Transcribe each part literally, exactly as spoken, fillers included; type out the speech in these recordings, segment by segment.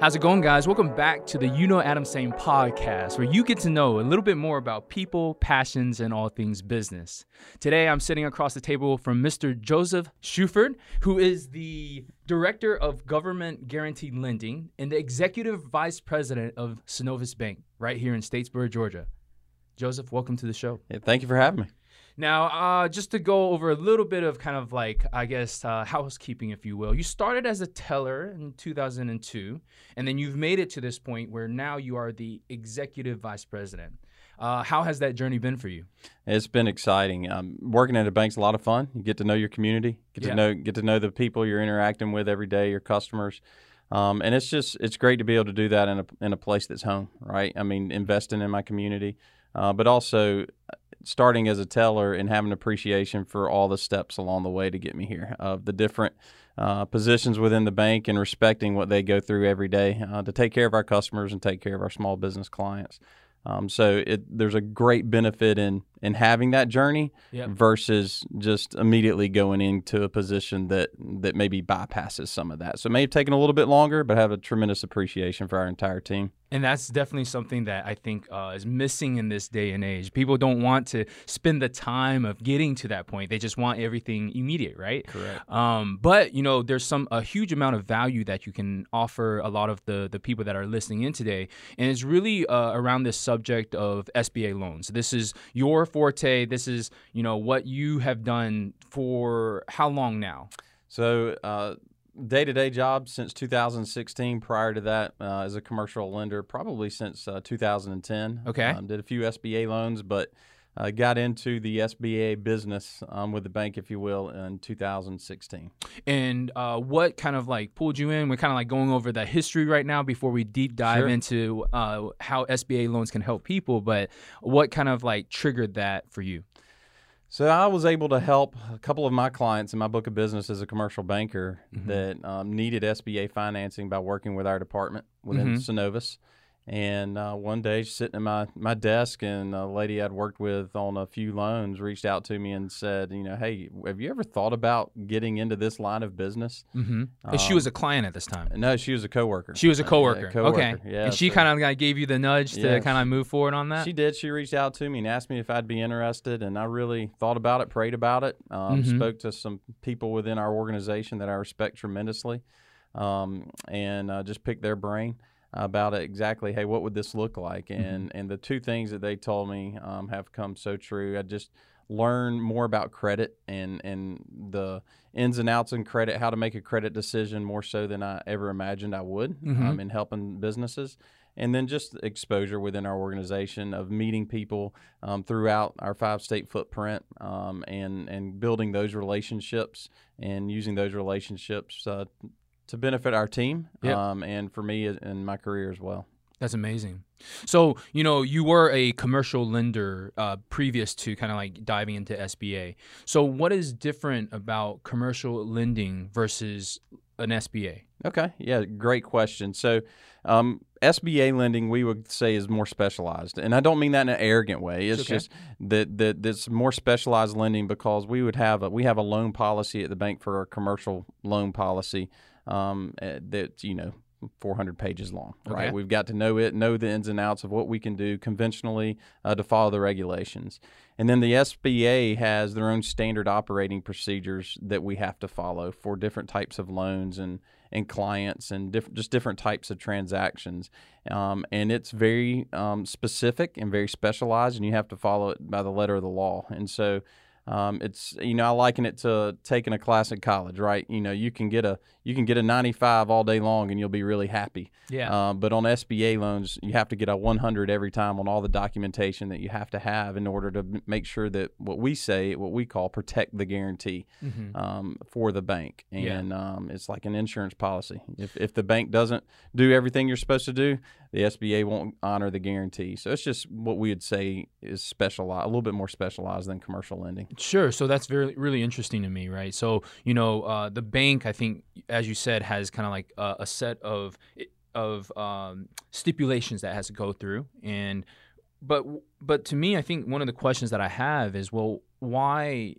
How's it going, guys? Welcome back to the You Know Adam Sane podcast, where you get to know a little bit more about people, passions, and all things business. Today, I'm sitting across the table from Mister Joseph Shuford, who is the Director of Government Guaranteed Lending and the Executive Vice President of Synovus Bank right here in Statesboro, Georgia. Joseph, welcome to the show. Hey, thank you for having me. Now, uh, just to go over a little bit of kind of like, I guess, uh, housekeeping, if you will. You started as a teller in two thousand two, and then you've made it to this point where now you are the executive vice president. Uh, how has that journey been for you? It's been exciting. Um, working at a bank's a lot of fun. You get to know your community, get to yeah. know get to know the people you're interacting with every day, your customers. Um, and it's just it's great to be able to do that in a in a place that's home, right? I mean, investing in my community, uh, but also starting as a teller and having appreciation for all the steps along the way to get me here, of the different uh, positions within the bank and respecting what they go through every day uh, to take care of our customers and take care of our small business clients. Um, so it, there's a great benefit in in having that journey yep. versus just immediately going into a position that that maybe bypasses some of that. So it may have taken a little bit longer, but I have a tremendous appreciation for our entire team. And that's definitely something that I think uh, is missing in this day and age. People don't want to spend the time of getting to that point. They just want everything immediate, right? Correct. Um, but, you know, there's some a huge amount of value that you can offer a lot of the, the people that are listening in today. And it's really uh, around this subject of S B A loans. This is your forte. This is, you know, what you have done for how long now? So, uh day-to-day job since two thousand sixteen. Prior to that, uh, as a commercial lender, probably since uh, two thousand ten. Okay. Um, did a few S B A loans, but uh, got into the S B A business um, with the bank, if you will, in two thousand sixteen. And uh, what kind of like pulled you in? We're kind of like going over the history right now before we deep dive sure. into uh, how S B A loans can help people, but what kind of like triggered that for you? So I was able to help a couple of my clients in my book of business as a commercial banker mm-hmm. that um, needed S B A financing by working with our department within mm-hmm. Synovus. And uh, one day, sitting at my, my desk, and a lady I'd worked with on a few loans reached out to me and said, you know, hey, have you ever thought about getting into this line of business? Mm-hmm. Um, she was a client at this time. No, she was a coworker. She was a coworker. A coworker. Okay. Yeah, and she so, kind of like, gave you the nudge to yeah, kind of move forward on that? She did. She reached out to me and asked me if I'd be interested, and I really thought about it, prayed about it, um, mm-hmm. spoke to some people within our organization that I respect tremendously, um, and uh, just picked their brain about it, exactly, hey, what would this look like? And mm-hmm. and the two things that they told me um, have come so true. I just learned more about credit and, and the ins and outs in credit, how to make a credit decision more so than I ever imagined I would mm-hmm. um, in helping businesses. And then just exposure within our organization of meeting people um, throughout our five-state footprint um, and, and building those relationships and using those relationships uh, to benefit our team yep. um, and for me and my career as well. That's amazing. So, you know, you were a commercial lender uh, previous to kind of like diving into S B A. So what is different about commercial lending versus an S B A? Okay. Yeah, great question. So um, S B A lending, we would say, is more specialized. And I don't mean that in an arrogant way. It's okay. just that, that that's more specialized lending because we would have a, we have a loan policy at the bank for a commercial loan policy um, that, you know, four hundred pages long, right? Okay. We've got to know it, know the ins and outs of what we can do conventionally uh, to follow the regulations. And then the S B A has their own standard operating procedures that we have to follow for different types of loans and, and clients and diff- just different types of transactions. Um, and it's very um, specific and very specialized, and you have to follow it by the letter of the law. And so Um, it's, you know, I liken it to taking a class at college, right? You know, you can get a you can get a ninety-five all day long and you'll be really happy. Yeah. Um, but on S B A loans, you have to get a one hundred every time on all the documentation that you have to have in order to make sure that what we say, what we call protect the guarantee mm-hmm. um, for the bank. And yeah. um, it's like an insurance policy. If, if the bank doesn't do everything you're supposed to do, the S B A won't honor the guarantee. So it's just what we would say is specialized, a little bit more specialized than commercial lending. Sure. So that's very really interesting to me, right? So, you know, uh, the bank, I think, as you said, has kind of like a, a set of of um, stipulations that has to go through. And but but to me, I think one of the questions that I have is, well, why?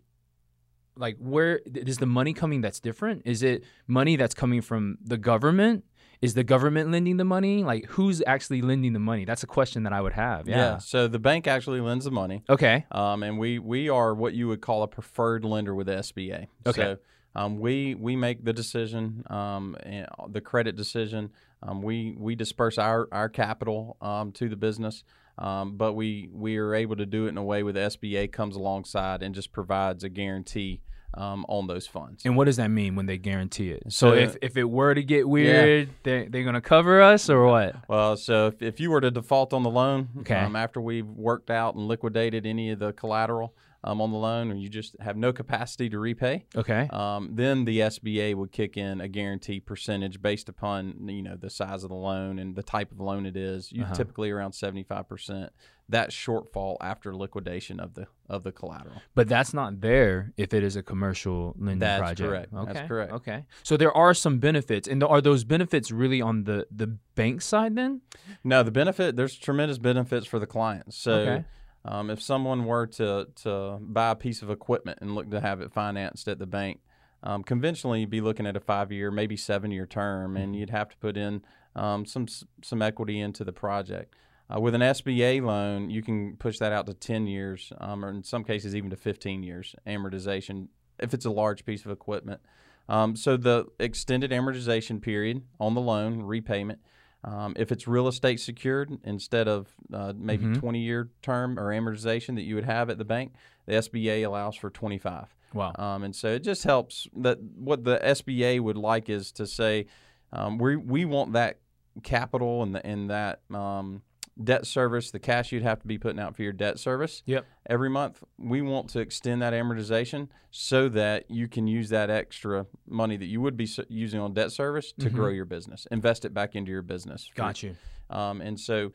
Like, where is the money coming that's different? Is it money that's coming from the government? is the government lending the money? Like, who's actually lending the money? That's a question that I would have. Yeah. yeah so the bank actually lends the money. Okay. Um, and we we are what you would call a preferred lender with the S B A. Okay. So, Um, we we make the decision, um, and the credit decision. Um, we we disperse our our capital um, to the business, um, but we we are able to do it in a way where the S B A comes alongside and just provides a guarantee um, on those funds. And what does that mean when they guarantee it? So, so if if it were to get weird, yeah. they they're gonna cover us or what? Well, so if if you were to default on the loan, okay. um, after we've worked out and liquidated any of the collateral. Um, on the loan, and you just have no capacity to repay. Okay. Um, then the S B A would kick in a guarantee percentage based upon you know the size of the loan and the type of loan it is. You uh-huh. typically around seventy-five percent. That shortfall after liquidation of the of the collateral. But that's not there if it is a commercial lending that's project. Correct. Okay. That's correct. Okay. So there are some benefits, and are those benefits really on the the bank side then? No, the benefit there's tremendous benefits for the clients. So. Okay. Um, if someone were to, to buy a piece of equipment and look to have it financed at the bank, um, conventionally you'd be looking at a five-year, maybe seven-year term, and you'd have to put in um, some some equity into the project. Uh, with an S B A loan, you can push that out to ten years, um, or in some cases even to fifteen years amortization if it's a large piece of equipment. Um, so the extended amortization period on the loan, repayment, Um, if it's real estate secured, instead of uh, maybe mm-hmm. twenty-year term or amortization that you would have at the bank, the S B A allows for twenty-five. Wow! Um, and so it just helps. That what the S B A would like is to say, um, we we want that capital and the and that um, debt service, the cash you'd have to be putting out for your debt service. Yep. Every month, we want to extend that amortization so that you can use that extra money that you would be using on debt service to mm-hmm. grow your business, invest it back into your business. Got you. Um, and so,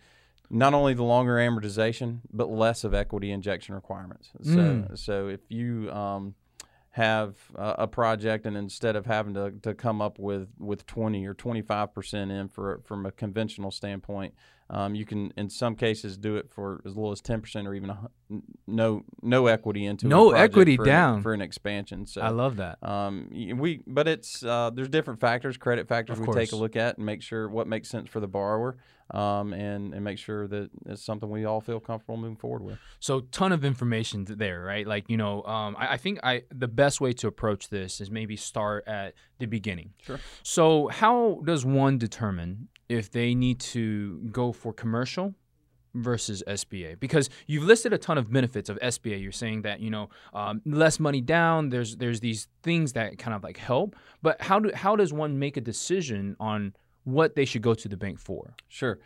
not only the longer amortization, but less of equity injection requirements. So, mm. so if you um, have uh, a project and instead of having to, to come up with, with twenty or twenty-five percent in for from a conventional standpoint, um, you can in some cases do it for as little as ten percent or even a, no no equity into no equity for down an, for an expansion. So I love that. Um, we but it's uh, there's different factors, credit factors we take a look at and make sure what makes sense for the borrower. Um, and, and make sure that it's something we all feel comfortable moving forward with. So ton of information there, right? Like, you know, um, I, I think I the best way to approach this is maybe start at the beginning. Sure. So how does one determine if they need to go for commercial versus S B A? Because you've listed a ton of benefits of S B A. You're saying that, you know, um, less money down, there's there's these things that kind of like help. But how do how does one make a decision on what they should go to the bank for? Sure.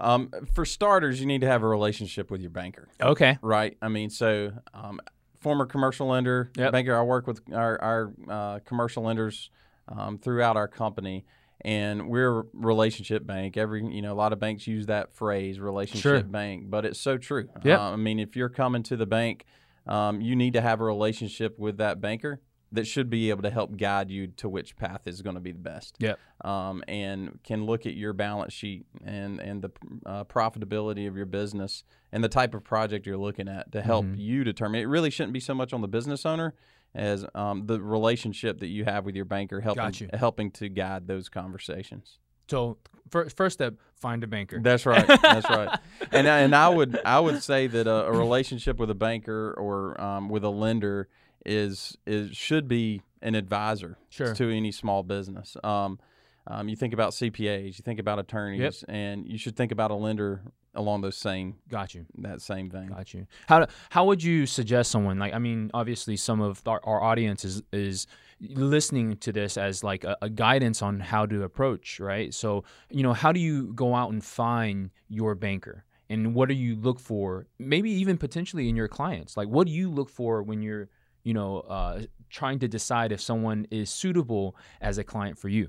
Um, for starters, you need to have a relationship with your banker. Okay. Right? I mean, so um, former commercial lender, yep. banker, I work with our, our uh, commercial lenders um, throughout our company, and we're a relationship bank. Every, you know, a lot of banks use that phrase, relationship sure. bank, but it's so true. Yep. Uh, I mean, if you're coming to the bank, um, you need to have a relationship with that banker that should be able to help guide you to which path is going to be the best. Yep. Um, and can look at your balance sheet and, and the uh, profitability of your business and the type of project you're looking at to help mm-hmm. you determine. It really shouldn't be so much on the business owner as um, the relationship that you have with your banker helping, Got you. helping to guide those conversations. So first step, find a banker. That's right. That's right. And and I would I would say that a, a relationship with a banker or um, with a lender is is should be an advisor sure. to any small business. Um, um, you think about C P As, you think about attorneys, yep. and you should think about a lender along those same got you that same vein. Got you. How how would you suggest someone like I mean obviously some of our, our audience is is listening to this as like a, a guidance on how to approach, right? So you know how do you go out and find your banker? And what do you look for? Maybe even potentially in your clients. Like what do you look for when you're you know, uh, trying to decide if someone is suitable as a client for you?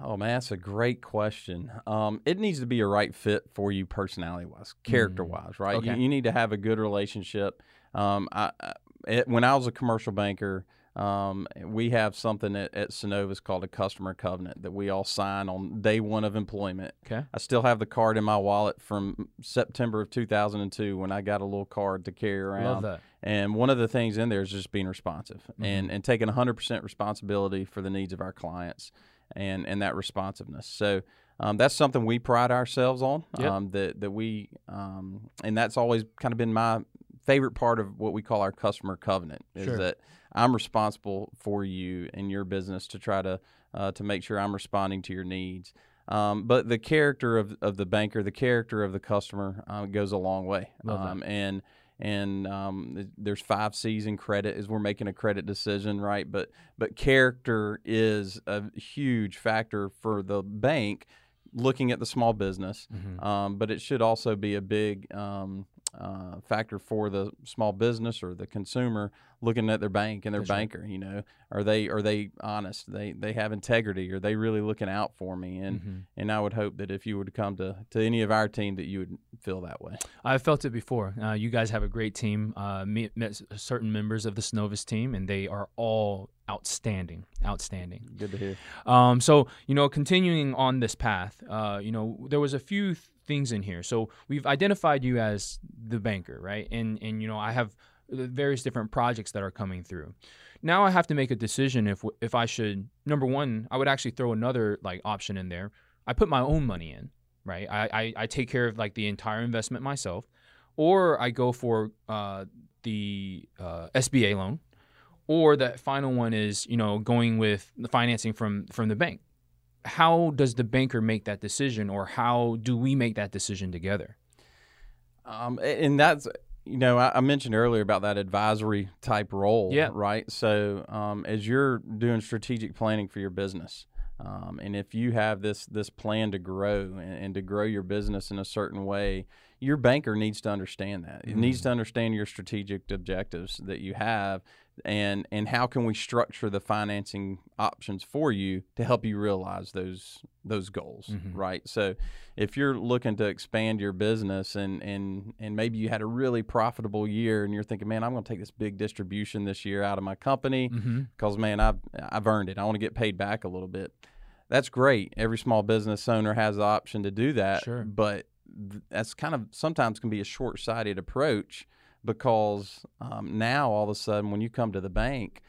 Oh, man, that's a great question. Um, it needs to be a right fit for you personality-wise, character-wise, right? Okay. You, you need to have a good relationship. Um, I, I, it, when I was a commercial banker, um, we have something at, at Synovus called a customer covenant that we all sign on day one of employment. Okay. I still have the card in my wallet from September of two thousand two when I got a little card to carry around. Love that. And one of the things in there is just being responsive mm-hmm. and, and taking one hundred percent responsibility for the needs of our clients and and that responsiveness. So um, that's something we pride ourselves on. Yep. Um, that that we um, and that's always kind of been my favorite part of what we call our customer covenant is sure. that I'm responsible for you and your business to try to uh, to make sure I'm responding to your needs. Um, but the character of, of the banker, the character of the customer uh, goes a long way. Um, and and um, there's five C's in credit as we're making a credit decision, right? But but character is a huge factor for the bank looking at the small business. Mm-hmm. Um, but it should also be a big um, uh, factor for the small business or the consumer looking at their bank and their That's banker. Right. You know, are they are they honest? They they have integrity? Are they really looking out for me? And mm-hmm. and I would hope that if you were to come to, to any of our team, that you would feel that way. I've felt it before. Uh, you guys have a great team. Uh, met, met certain members of the Synovus team, and they are all outstanding, outstanding. Good to hear. Um, so you know, continuing on this path, uh, you know, there was a few th- things in here. So we've identified you as the banker, right? And and you know, I have the various different projects that are coming through. Now I have to make a decision if if I should, number one, I would actually throw another like option in there. I put my own money in, right? I, I, I take care of like the entire investment myself, or I go for uh, the uh, S B A loan, or that final one is, you know, going with the financing from, from the bank. How does the banker make that decision, or how do we make that decision together? Um, and that's... You know, I, I mentioned earlier about that advisory type role, yeah. right? So um, as you're doing strategic planning for your business, um, and if you have this this plan to grow and, and to grow your business in a certain way, your banker needs to understand that. It mm-hmm. needs to understand your strategic objectives that you have, and and how can we structure the financing options for you to help you realize those those goals, mm-hmm. right? So if you're looking to expand your business and and and maybe you had a really profitable year and you're thinking, man, I'm going to take this big distribution this year out of my company because, mm-hmm. man, I've, I've earned it. I want to get paid back a little bit. That's great. Every small business owner has the option to do that, sure. but th- that's kind of sometimes can be a short-sighted approach. Because um, now all of a sudden when you come to the bank,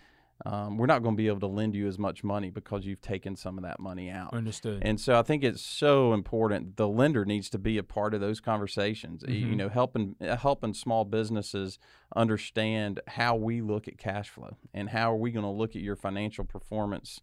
um, we're not going to be able to lend you as much money because you've taken some of that money out. Understood. And so I think it's so important. The lender needs to be a part of those conversations, mm-hmm. you know, helping helping small businesses understand how we look at cash flow and how are we going to look at your financial performance.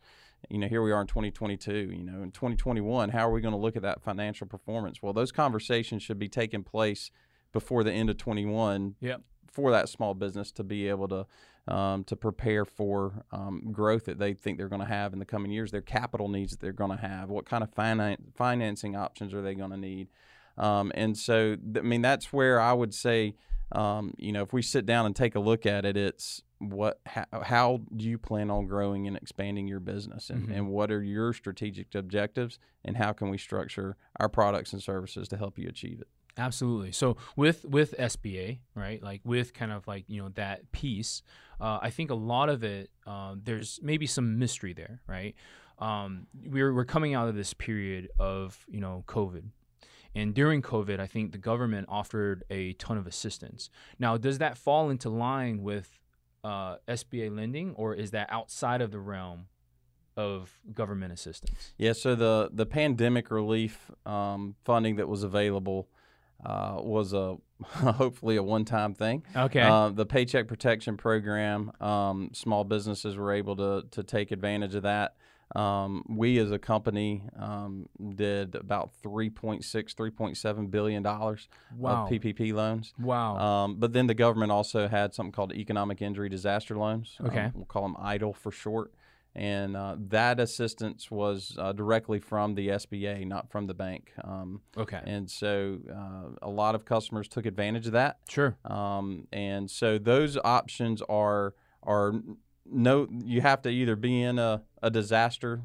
You know, here we are in twenty twenty-two, you know, in twenty twenty-one, how are we going to look at that financial performance? Well, those conversations should be taking place before the end of twenty-one, yep. for that small business to be able to um, to prepare for um, growth that they think they're going to have in the coming years, their capital needs that they're going to have, what kind of finan- financing options are they going to need, um, and so th- I mean that's where I would say, um, you know, if we sit down and take a look at it, it's what ha- how do you plan on growing and expanding your business, and, mm-hmm. and what are your strategic objectives, and how can we structure our products and services to help you achieve it. Absolutely. So with with S B A, right, like with kind of like, you know, that piece, uh, I think a lot of it, uh, there's maybe some mystery there, right? Um, we're, we're coming out of this period of, you know, COVID. And during COVID, I think the government offered a ton of assistance. Now, does that fall into line with uh, S B A lending, or is that outside of the realm of government assistance? Yeah, so the, the pandemic relief um, funding that was available Uh, was a hopefully a one-time thing. Okay. Uh, the Paycheck Protection Program, um, small businesses were able to to take advantage of that. Um, we as a company um, did about three point six, three point seven billion dollars wow. of P P P loans. Wow. Um, but then the government also had something called Economic Injury Disaster Loans. Okay. Um, we'll call them EIDL for short. And uh, that assistance was uh, directly from the S B A, not from the bank. Um, okay. And so uh, a lot of customers took advantage of that. Sure. Um, and so those options are are no. You have to either be in a, a disaster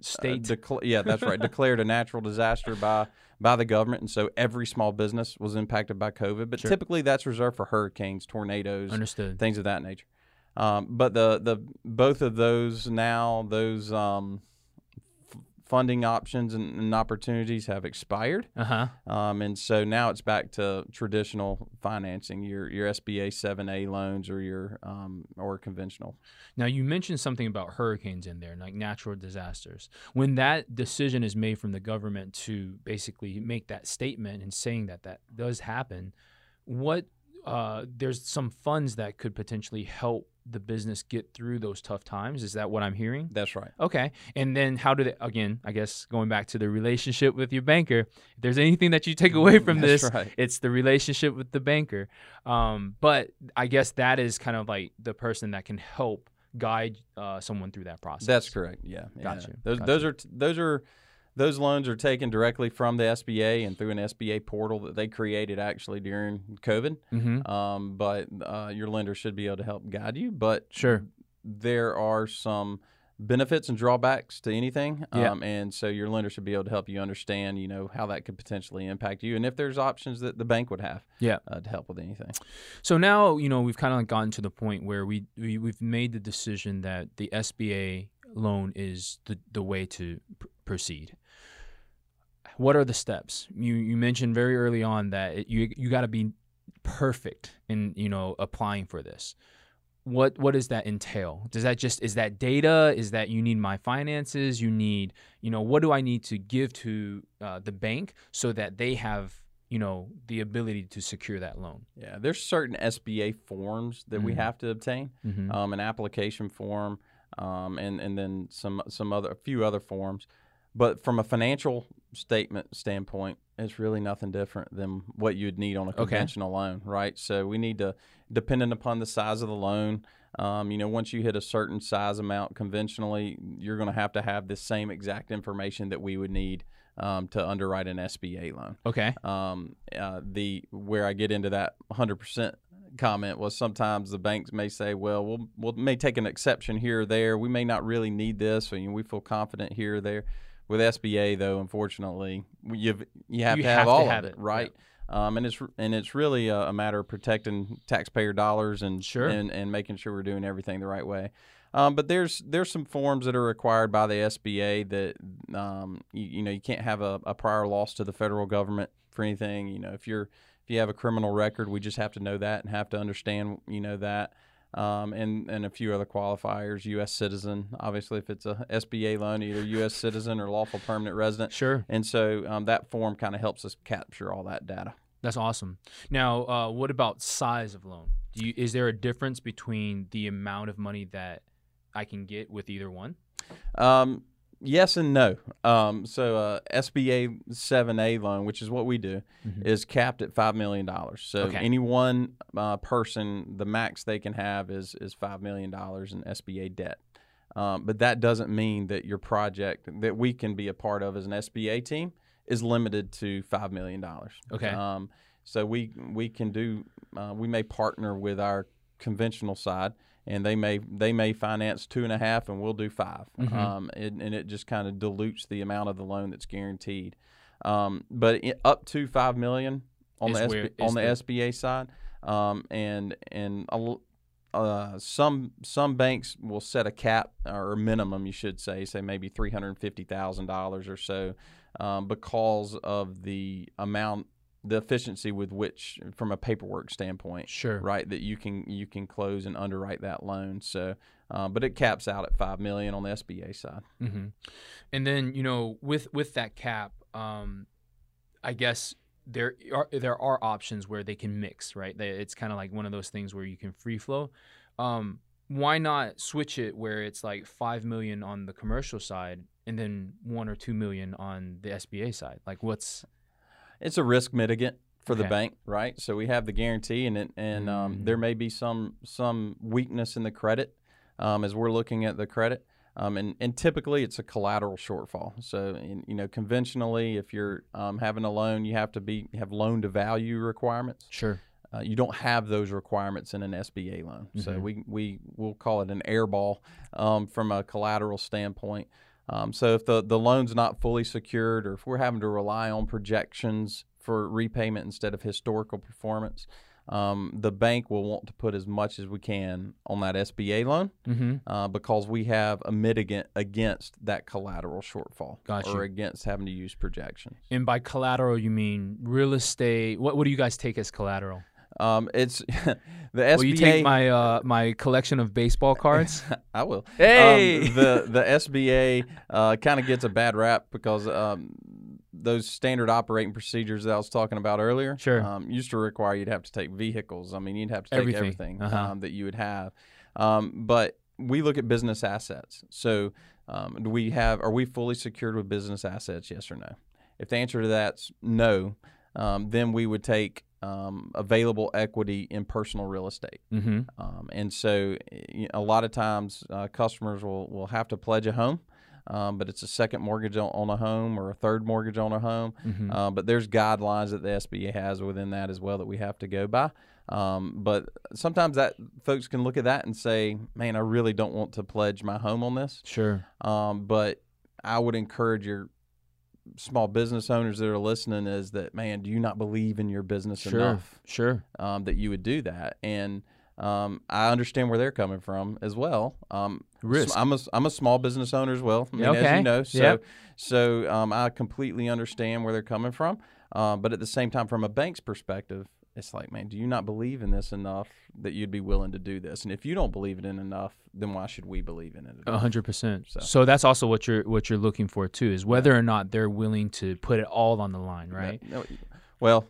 state. Uh, decla- yeah, that's right. Declared a natural disaster by by the government, and so every small business was impacted by COVID. But sure. typically that's reserved for hurricanes, tornadoes, Understood. things of that nature. Um, but the, the both of those now, those um, f- funding options and, and opportunities have expired. Uh-huh. Um, and so now it's back to traditional financing, your your S B A seven A loans or your um, or conventional. Now, you mentioned something about hurricanes in there, like natural disasters. When that decision is made from the government to basically make that statement and saying that that does happen, what uh, there's some funds that could potentially help the business get through those tough times. Is that what I'm hearing? That's right. Okay. And then how do they, again, I guess going back to the relationship with your banker, if there's anything that you take away from That's this, right. it's the relationship with the banker. Um, but I guess that is kind of like the person that can help guide uh, someone through that process. That's correct. Yeah. Gotcha. Yeah. Those, gotcha. Those are, those are, Those loans are taken directly from the S B A and through an S B A portal that they created actually during COVID. Mm-hmm. um, but uh, your lender should be able to help guide you. But sure, there are some benefits and drawbacks to anything. Yeah. Um, and so your lender should be able to help you understand, you know, how that could potentially impact you and if there's options that the bank would have yeah. uh, to help with anything. So now, you know, we've kind of gotten to the point where we, we, we've made the decision that the S B A loan is the, the way to pr- proceed. What are the steps? You you mentioned very early on that it, you you got to be perfect in, you know, applying for this. What what does that entail? Does that just is that data? Is that you need my finances? You need, you know, what do I need to give to uh, the bank so that they have, you know, the ability to secure that loan? Yeah, there's certain S B A forms that mm-hmm. we have to obtain, mm-hmm. um, an application form, um, and and then some some other a few other forms. But from a financial statement standpoint, it's really nothing different than what you'd need on a conventional okay. loan, right? So we need to, depending upon the size of the loan, um, you know, once you hit a certain size amount conventionally, you're going to have to have the same exact information that we would need um, to underwrite an S B A loan. Okay. Um, uh, the where I get into that one hundred percent comment was sometimes the banks may say, well, we'll we'll may take an exception here or there. We may not really need this. Or, you know, we feel confident here or there. With S B A, though, unfortunately, you've, you have you to have, have all to have of it, it. Right? Yeah. Um, and it's and it's really a, a matter of protecting taxpayer dollars and, sure. and and making sure we're doing everything the right way. Um, but there's there's some forms that are required by the S B A that um, you, you know you can't have a, a prior loss to the federal government for anything. You know, if you're if you have a criminal record, we just have to know that and have to understand you know that. Um, and, and a few other qualifiers, U S citizen, obviously if it's a S B A loan, either U S citizen or lawful permanent resident. Sure. And so um, that form kind of helps us capture all that data. That's awesome. Now, uh, what about size of loan? Do you, is there a difference between the amount of money that I can get with either one? Um, yes and no. Um, so uh, S B A seven A loan, which is what we do, mm-hmm. is capped at five million dollars. So okay. any one uh, person, the max they can have is is five million dollars in S B A debt. Um, but that doesn't mean that your project that we can be a part of as an S B A team is limited to five million dollars. Okay. Um, so we, we can do uh, – we may partner with our conventional side. And they may they may finance two and a half, and we'll do five, mm-hmm. um, and, and it just kind of dilutes the amount of the loan that's guaranteed. Um, but it, up to five million on it's the S B, on the S B A side, um, and and uh, some some banks will set a cap or a minimum, you should say, say maybe three hundred fifty thousand dollars or so, um, because of the amount. The efficiency with which, from a paperwork standpoint, sure, right, that you can you can close and underwrite that loan. So, uh, but it caps out at five million on the S B A side. Mm-hmm. And then you know, with with that cap, um, I guess there are there are options where they can mix, right? They, it's kind of like one of those things where you can free flow. Um, why not switch it where it's like five million on the commercial side and then one or two million on the S B A side? Like, what's It's a risk mitigant for the okay. bank, right? So we have the guarantee, and it, and um, mm-hmm. there may be some some weakness in the credit um, as we're looking at the credit, um, and and typically it's a collateral shortfall. So in, you know, conventionally, if you're um, having a loan, you have to be have loan to value requirements. Sure, uh, you don't have those requirements in an S B A loan. Mm-hmm. So we we we'll call it an airball um, from a collateral standpoint. Um, so if the, the loan's not fully secured or if we're having to rely on projections for repayment instead of historical performance, um, the bank will want to put as much as we can on that S B A loan mm-hmm. uh, because we have a mitigant against that collateral shortfall gotcha. Or against having to use projections. And by collateral, you mean real estate? What, what do you guys take as collateral? Um, it's the S B A. Will you take my uh, my collection of baseball cards? I will. Hey, um, the the S B A uh, kind of gets a bad rap because um, those standard operating procedures that I was talking about earlier, sure, um, used to require you'd have to take vehicles. I mean, you'd have to take everything, everything uh-huh. um, that you would have. Um, but we look at business assets. So, um, do we have? Are we fully secured with business assets? Yes or no? If the answer to that's no, um, then we would take. Um, available equity in personal real estate. Mm-hmm. um, and so a lot of times uh, customers will, will have to pledge a home, um, but it's a second mortgage on, on a home or a third mortgage on a home. Mm-hmm. uh, but there's guidelines that the S B A has within that as well that we have to go by. Um, but sometimes that folks can look at that and say, man, I really don't want to pledge my home on this. Sure. Um, but I would encourage your small business owners that are listening is that, man, do you not believe in your business sure, enough sure um, that you would do that? And um, I understand where they're coming from as well. Um, Risk. I'm a, I'm a small business owner as well, I mean, okay. as you know. So, yep. so um, I completely understand where they're coming from. Uh, but at the same time, from a bank's perspective, it's like, man, do you not believe in this enough that you'd be willing to do this? And if you don't believe it in enough, then why should we believe in it? A hundred percent. So that's also what you're what you're looking for too, is whether yeah. or not they're willing to put it all on the line, right? Yeah. Well,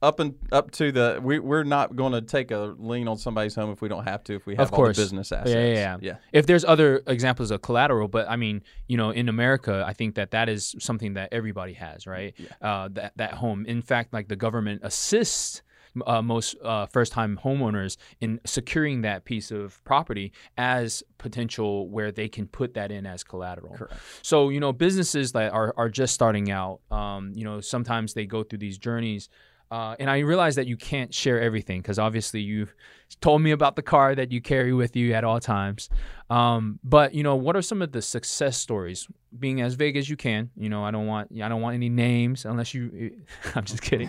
up and up to the we we're not going to take a lien on somebody's home if we don't have to. If we have of course. All the business assets, yeah, yeah, yeah, yeah. If there's other examples of collateral, but I mean, you know, in America, I think that that is something that everybody has, right? Yeah. Uh, that that home. In fact, like the government assists. Uh, most uh, first-time homeowners in securing that piece of property as potential where they can put that in as collateral. Correct. So, you know, businesses that are, are just starting out, um, you know, sometimes they go through these journeys. Uh, and I realize that you can't share everything because obviously you've told me about the car that you carry with you at all times. Um, but, you know, what are some of the success stories? Being as vague as you can, you know, I don't want I don't want any names unless you – I'm just kidding.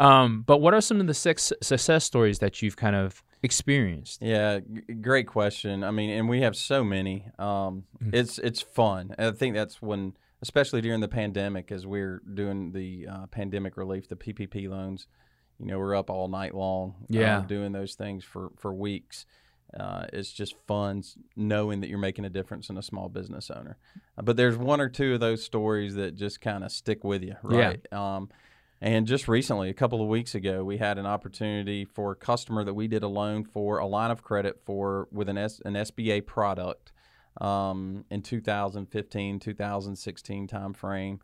um, but what are some of the six success stories that you've kind of experienced? Yeah, g- great question. I mean, and we have so many. Um, mm-hmm. It's it's fun. I think that's when – especially during the pandemic, as we're doing the uh, pandemic relief, the P P P loans, you know, we're up all night long yeah. um, doing those things for, for weeks. Uh, it's just fun knowing that you're making a difference in a small business owner. Uh, but there's one or two of those stories that just kind of stick with you, right? Yeah. Um, and just recently, a couple of weeks ago, we had an opportunity for a customer that we did a loan for, a line of credit for, with an, S- an S B A product. Um, in two thousand fifteen, two thousand sixteen time frame,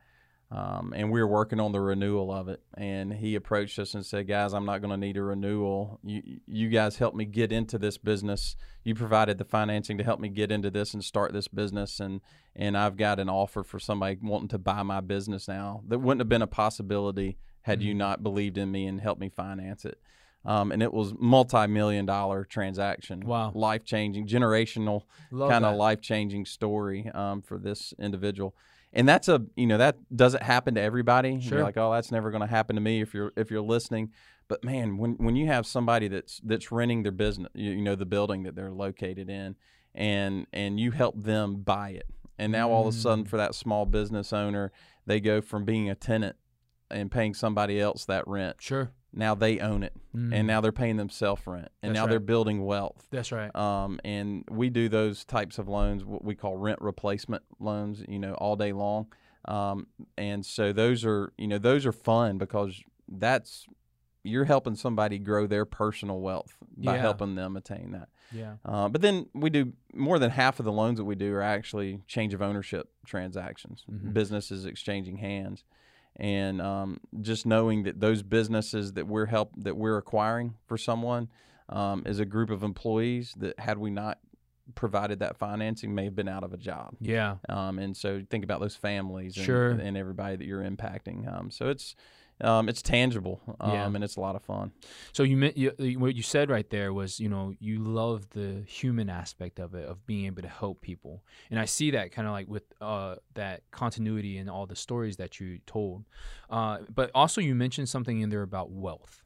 um, and we were working on the renewal of it. And he approached us and said, "Guys, I'm not going to need a renewal. You, you guys helped me get into this business. You provided the financing to help me get into this and start this business. And and I've got an offer for somebody wanting to buy my business now that wouldn't have been a possibility had mm-hmm. you not believed in me and helped me finance it." Um, and it was multi-million dollar transaction. Wow. Life-changing, generational kind of life-changing story um, for this individual. And that's a, you know, that doesn't happen to everybody. Sure. You're like, oh, that's never going to happen to me if you're if you're listening. But man, when when you have somebody that's that's renting their business, you, you know, the building that they're located in, and and you help them buy it. And now mm. all of a sudden for that small business owner, they go from being a tenant and paying somebody else that rent. Sure. Now they own it, mm. and now they're paying themselves rent, and That's now right. they're building wealth. That's right. Um, and we do those types of loans, what we call rent replacement loans, you know, all day long. Um, and so those are, you know, those are fun because that's you're helping somebody grow their personal wealth by yeah. helping them attain that. Yeah. Uh, but then we do more than half of the loans that we do are actually change of ownership transactions, mm-hmm. businesses exchanging hands. And um, just knowing that those businesses that we're help that we're acquiring for someone um, is a group of employees that had we not provided that financing may have been out of a job. Yeah. Um, and so think about those families and, sure. and everybody that you're impacting. Um, so it's um, it's tangible um, yeah. and it's a lot of fun. So you, meant, you what you said right there was, you know, you love the human aspect of it, of being able to help people. And I see that kind of like with uh, that continuity in all the stories that you told. Uh, but also you mentioned something in there about wealth.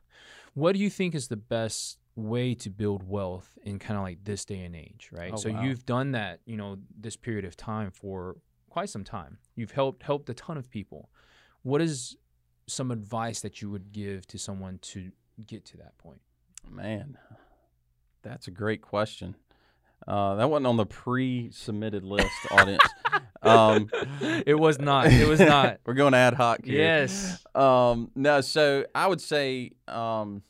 What do you think is the best way to build wealth in kind of like this day and age, right? Oh, so wow. You've done that, you know, this period of time for quite some time. You've helped helped a ton of people. What is some advice that you would give to someone to get to that point? Man, that's a great question. Uh, that wasn't on the pre-submitted list, audience. Um, it was not. It was not. We're going ad hoc here. Yes. Um, no, so I would say um,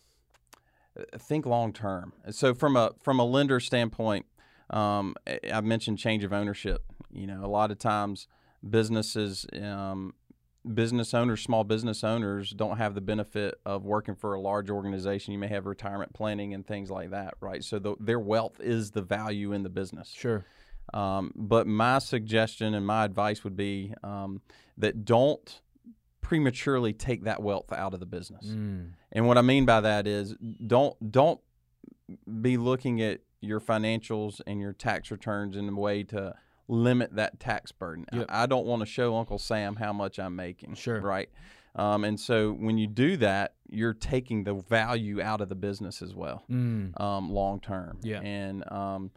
think long term. So from a from a lender standpoint, um, I mentioned change of ownership. You know, a lot of times businesses, um, business owners, small business owners don't have the benefit of working for a large organization. You may have retirement planning and things like that, right? So the, their wealth is the value in the business. Sure. Um, but my suggestion and my advice would be um, that don't prematurely take that wealth out of the business. Mm. And what I mean by that is don't don't be looking at your financials and your tax returns in a way to limit that tax burden. Yep. I don't want to show Uncle Sam how much I'm making. Sure. Right. Um, and so when you do that, you're taking the value out of the business as well, mm. um, long term. Yeah. And um,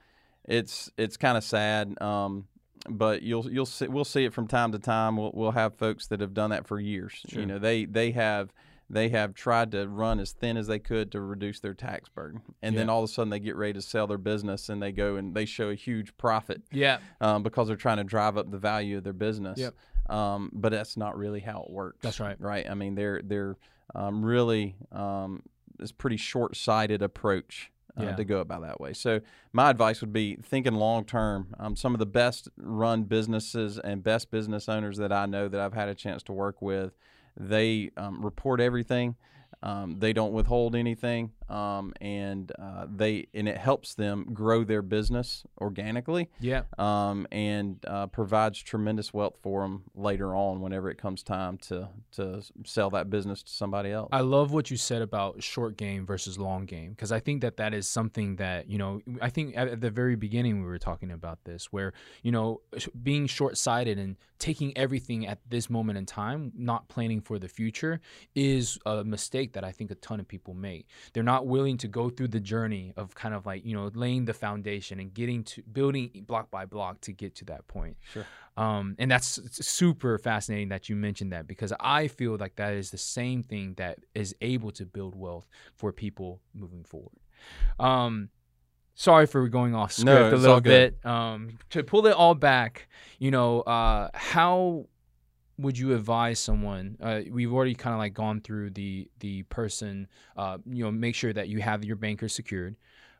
it's it's kind of sad, um, but you'll you'll see, we'll see it from time to time. We'll we'll have folks that have done that for years. Sure. You know, they they have they have tried to run as thin as they could to reduce their tax burden. And yeah. then all of a sudden they get ready to sell their business and they go and they show a huge profit yeah. um, because they're trying to drive up the value of their business. Yep. Um, but that's not really how it works. That's right. Right. I mean, they're, they're um, really, um, it's pretty short-sighted approach uh, yeah. to go about that way. So my advice would be thinking long-term. Um, some of the best run businesses and best business owners that I know that I've had a chance to work with, They um, report everything. Um, they don't withhold anything, um, and uh, they and it helps them grow their business organically. Yeah. Um, and uh, provides tremendous wealth for them later on whenever it comes time to to sell that business to somebody else. I love what you said about short game versus long game, because I think that that is something that, you know, I think at the very beginning we were talking about this, where, you know, being short-sighted and taking everything at this moment in time, not planning for the future, is a mistake that I think a ton of people make. They're not willing to go through the journey of kind of like, you know, laying the foundation and getting to building block by block to get to that point. Sure. Um, and that's super fascinating that you mentioned that, because I feel like that is the same thing that is able to build wealth for people moving forward. Um, Sorry for going off script no, a little bit. Um, to pull it all back, you know, uh, how would you advise someone? Uh, we've already kind of like gone through the the person, uh, you know, make sure that you have your banker secured.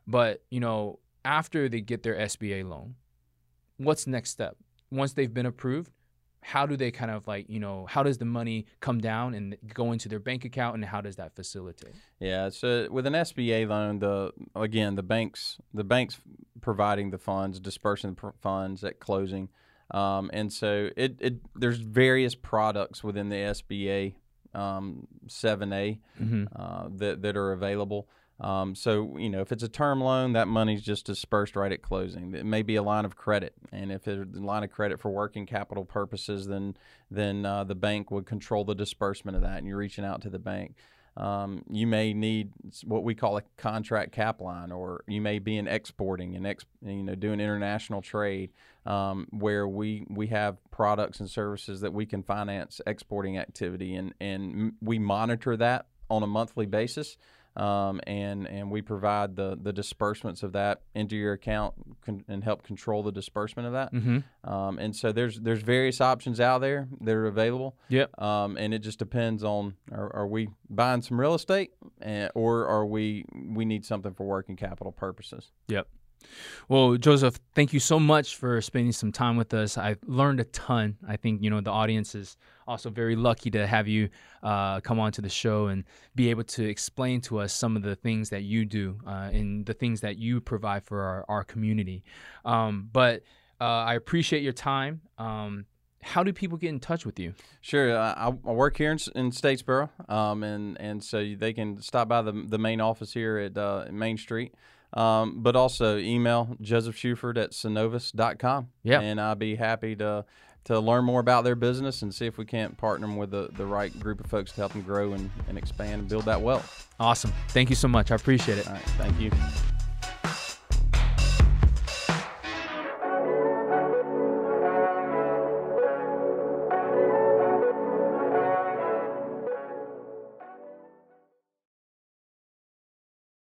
But, you know, after they get their S B A loan, what's next step? Once they've been approved, how do they kind of like, you know, how does the money come down and go into their bank account, and how does that facilitate? Yeah, so with an S B A loan, the again, the banks the banks providing the funds, dispersing the funds at closing. Um, and so it, it there's various products within the S B A um, seven A mm-hmm. uh, that, that are available. Um, so, you know, if it's a term loan, that money's just dispersed right at closing. It may be a line of credit. And if it's a line of credit for working capital purposes, then then uh, the bank would control the disbursement of that, and you're reaching out to the bank. Um, you may need what we call a contract cap line, or you may be in exporting and ex, you know, doing international trade, um, where we, we have products and services that we can finance exporting activity, and, and we monitor that on a monthly basis. Um, and, and we provide the, the disbursements of that into your account con- and help control the disbursement of that. Mm-hmm. Um, and so there's there's various options out there that are available. Yep. Um, and it just depends on, are, are we buying some real estate, and, or are we we need something for working capital purposes? Yep. Well, Joseph, thank you so much for spending some time with us. I've learned a ton. I think, you know, the audience is also very lucky to have you uh, come on to the show and be able to explain to us some of the things that you do uh, and the things that you provide for our, our community. Um, but uh, I appreciate your time. Um, how do people get in touch with you? Sure. I, I work here in, in Statesboro, um, and, and so they can stop by the, the main office here at uh, Main Street. Um, but also email Joseph Shuford at synovus dot com. Yeah. And I'll be happy to to learn more about their business and see if we can't partner them with the, the right group of folks to help them grow and, and expand and build that wealth. Awesome. Thank you so much. I appreciate it. All right. Thank you.